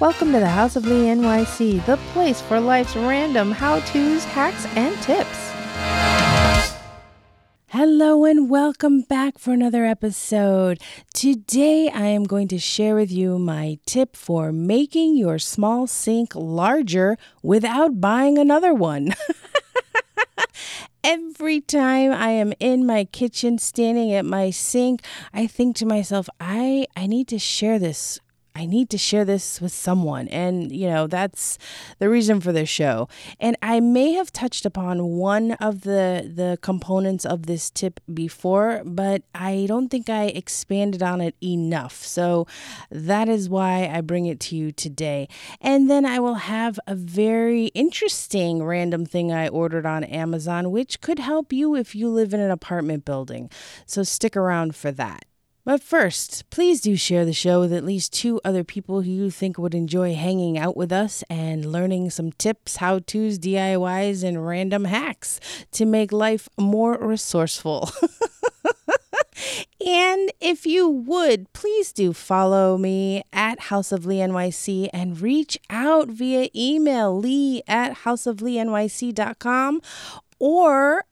Welcome to the House of Lee NYC, the place for life's random how-tos, hacks, and tips. Hello and welcome back for another episode. Today I am going to share with you my tip for making your small sink larger without buying another one. Every time I am in my kitchen standing at my sink, I think to myself, I need to share this. I need to share this with someone. And, you know, that's the reason for this show. And I may have touched upon one of the components of this tip before, but I don't think I expanded on it enough. So that is why I bring it to you today. And then I will have a very interesting random thing I ordered on Amazon, which could help you if you live in an apartment building. So stick around for that. But first, please do share the show with at least 2 other people who you think would enjoy hanging out with us and learning some tips, how-tos, DIYs, and random hacks to make life more resourceful. And if you would, please do follow me at House of Lee NYC and reach out via email, lee@houseofleenyc.com or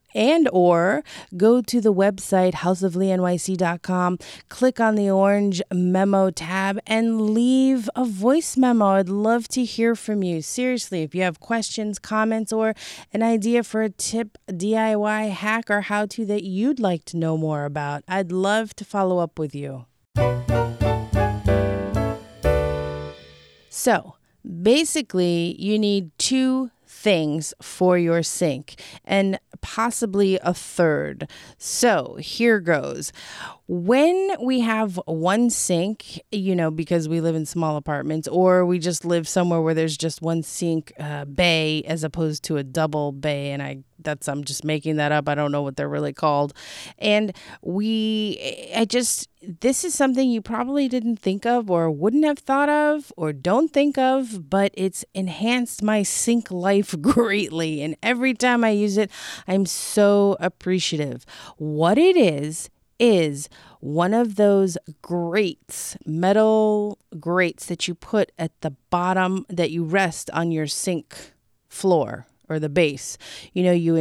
go to the website, houseofleenyc.com, click on the orange memo tab, and leave a voice memo. I'd love to hear from you. Seriously, if you have questions, comments, or an idea for a tip, DIY, hack, or how-to that you'd like to know more about, I'd love to follow up with you. So, basically, you need 2 things for your sink and possibly a third. So here goes. When we have one sink, you know, because we live in small apartments or we just live somewhere where there's just one sink bay as opposed to a double bay, and I'm just making that up. I don't know what they're really called. And this is something you probably didn't think of or wouldn't have thought of or don't think of, but it's enhanced my sink life greatly. And every time I use it, I'm so appreciative. What it is one of those grates, metal grates that you put at the bottom that you rest on your sink floor or the base. You know, you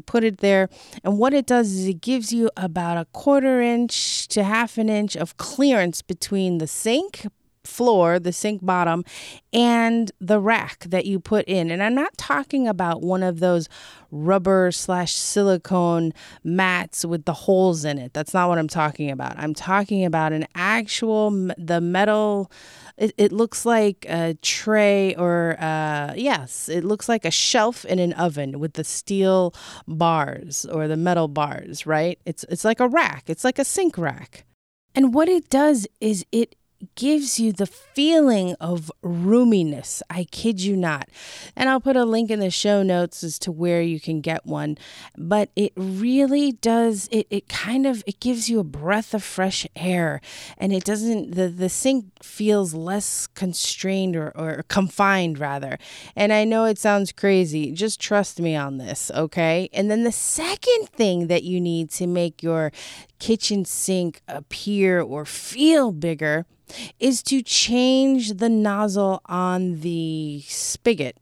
put it there, and what it does is it gives you about a 1/4 inch to 1/2 inch of clearance between the sink floor, the sink bottom, and the rack that you put in. And I'm not talking about one of those rubber /silicone mats with the holes in it. That's not what I'm talking about. I'm talking about an actual, the metal, it looks like a tray or, it looks like a shelf in an oven with the steel bars or the metal bars, right? It's like a rack. It's like a sink rack. And what it does is it gives you the feeling of roominess. I kid you not. And I'll put a link in the show notes as to where you can get one. But it really does, it gives you a breath of fresh air. And it doesn't, the sink feels less constrained or confined rather. And I know it sounds crazy. Just trust me on this, okay? And then the second thing that you need to make your kitchen sink appear or feel bigger is to change the nozzle on the spigot,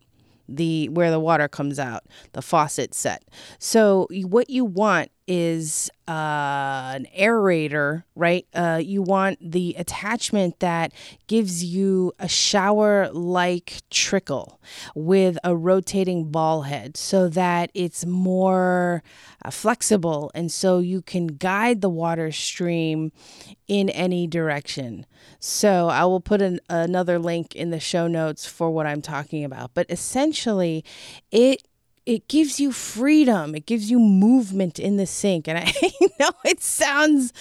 where the water comes out, the faucet set. So what you want is an aerator, right? You want the attachment that gives you a shower-like trickle with a rotating ball head so that it's more flexible, and so you can guide the water stream in any direction. So I will put another link in the show notes for what I'm talking about. But essentially, it gives you freedom. It gives you movement in the sink. And I know it sounds,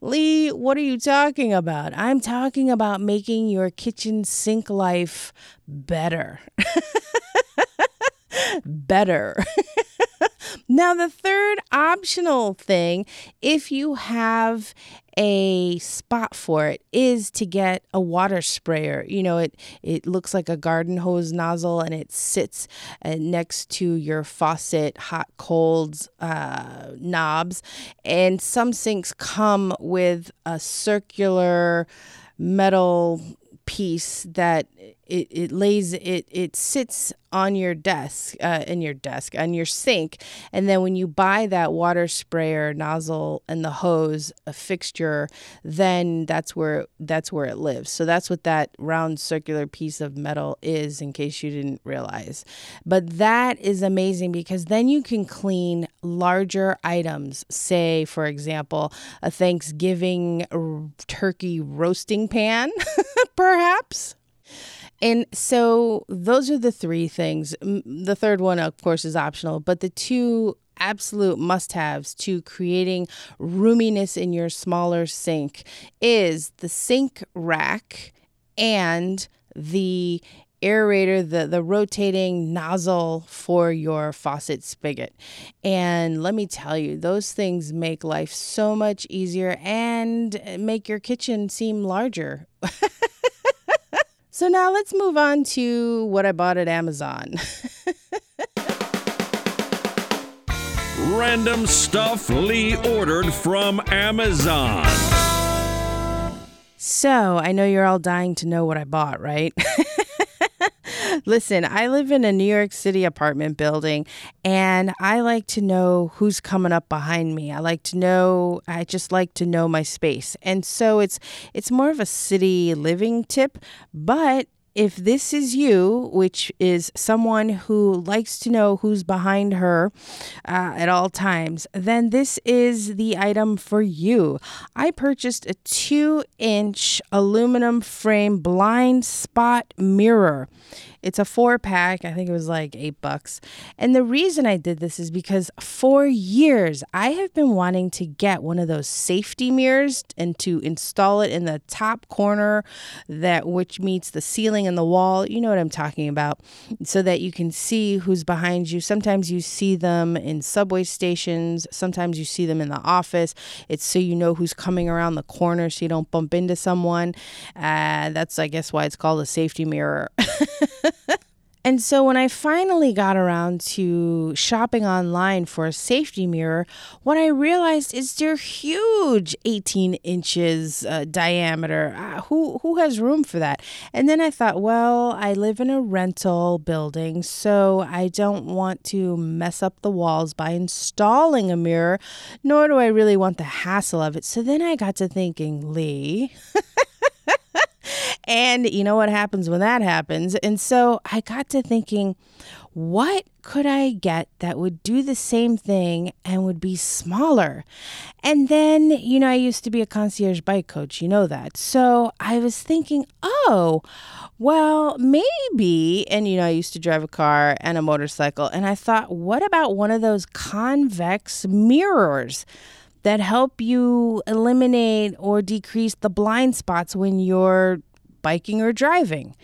Lee, what are you talking about? I'm talking about making your kitchen sink life better. Better. Now, the third optional thing, if you have a spot for it, is to get a water sprayer. You know, it looks like a garden hose nozzle, and it sits next to your faucet hot colds knobs. And some sinks come with a circular metal piece that It sits on your desk, on your sink. And then when you buy that water sprayer nozzle and the hose, a fixture, then that's where it lives. So that's what that round circular piece of metal is, in case you didn't realize. But that is amazing because then you can clean larger items. Say, for example, a Thanksgiving turkey roasting pan, perhaps. And so those are the three things. The third one, of course, is optional, but the two absolute must-haves to creating roominess in your smaller sink is the sink rack and the aerator, the rotating nozzle for your faucet spigot. And let me tell you, those things make life so much easier and make your kitchen seem larger. So now let's move on to what I bought at Amazon. Random stuff Lee ordered from Amazon. So I know you're all dying to know what I bought, right? Listen, I live in a New York City apartment building, and I like to know who's coming up behind me. I just like to know my space. And so it's more of a city living tip, but if this is you, which is someone who likes to know who's behind her at all times, then this is the item for you. I purchased a 2-inch aluminum frame blind spot mirror. It's a 4-pack. I think it was like $8. And the reason I did this is because for years I have been wanting to get one of those safety mirrors and to install it in the top corner which meets the ceiling and the wall. You know what I'm talking about. So that you can see who's behind you. Sometimes you see them in subway stations. Sometimes you see them in the office. It's so you know who's coming around the corner so you don't bump into someone. That's, I guess, why it's called a safety mirror. And so when I finally got around to shopping online for a safety mirror, what I realized is they're huge, 18 inches diameter. Who has room for that? And then I thought, well, I live in a rental building, so I don't want to mess up the walls by installing a mirror, nor do I really want the hassle of it. So then I got to thinking, Lee... And you know what happens when that happens. And so I got to thinking, what could I get that would do the same thing and would be smaller? And then, you know, I used to be a concierge bike coach, you know that. So I was thinking, oh, well, maybe. And, you know, I used to drive a car and a motorcycle. And I thought, what about one of those convex mirrors that help you eliminate or decrease the blind spots when you're biking or driving?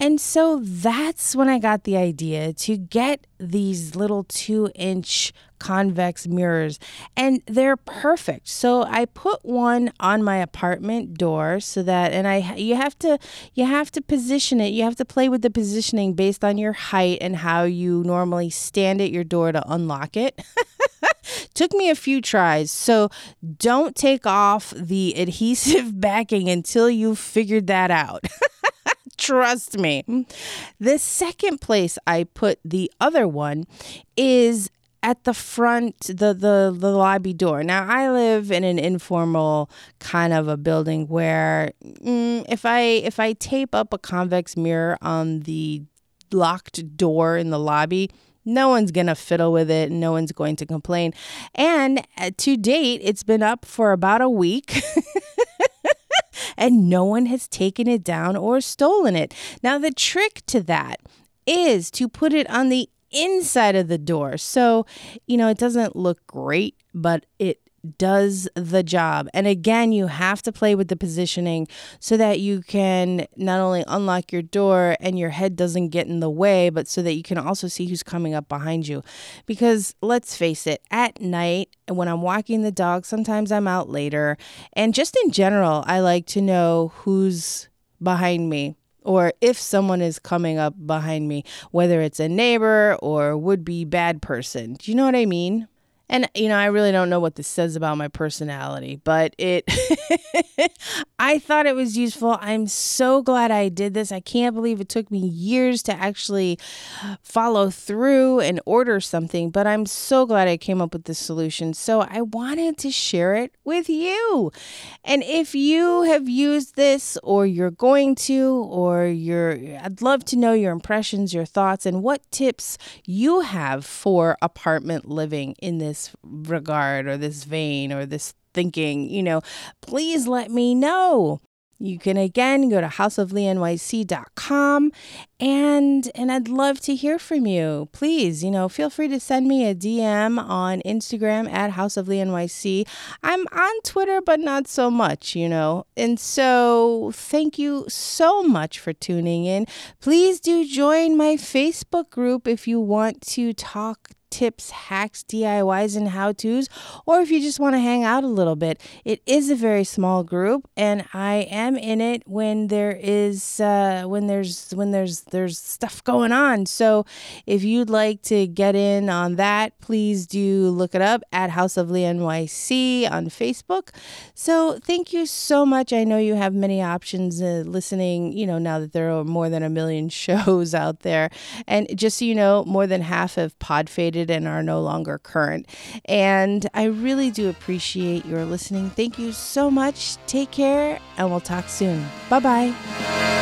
And so that's when I got the idea to get these little 2-inch convex mirrors, and they're perfect. So I put one on my apartment door so that, and you have to position it. You have to play with the positioning based on your height and how you normally stand at your door to unlock it. Took me a few tries. So don't take off the adhesive backing until you've figured that out. Trust me. The second place I put the other one is at the front, the lobby door. Now, I live in an informal kind of a building where if I tape up a convex mirror on the locked door in the lobby, no one's going to fiddle with it. No one's going to complain. And to date, it's been up for about a week. And no one has taken it down or stolen it. Now, the trick to that is to put it on the inside of the door. So, you know, it doesn't look great, but it does the job. And again, you have to play with the positioning so that you can not only unlock your door and your head doesn't get in the way, but so that you can also see who's coming up behind you. Because let's face it, at night when I'm walking the dog, sometimes I'm out later. And just in general, I like to know who's behind me, or if someone is coming up behind me, whether it's a neighbor or would-be bad person. Do you know what I mean? And, you know, I really don't know what this says about my personality, but I thought it was useful. I'm so glad I did this. I can't believe it took me years to actually follow through and order something, but I'm so glad I came up with this solution. So I wanted to share it with you. And if you have used this or you're going to, or I'd love to know your impressions, your thoughts, and what tips you have for apartment living in this regard or this vein or this thinking, you know, please let me know. You can again go to houseofleanyc.com and I'd love to hear from you. Please, you know, feel free to send me a DM on Instagram at houseofleanyc. I'm on Twitter, but not so much, you know. And so thank you so much for tuning in. Please do join my Facebook group if you want to talk tips, hacks, DIYs, and how-tos, or if you just want to hang out a little bit. It is a very small group, and I am in it when there's stuff going on. So if you'd like to get in on that, please do look it up at House of Lee NYC on Facebook. So thank you so much. I know you have many options listening, you know, now that there are more than 1 million shows out there. And just so you know, more than half have pod faded and are no longer current. And I really do appreciate your listening. Thank you so much. Take care, and we'll talk soon. Bye-bye.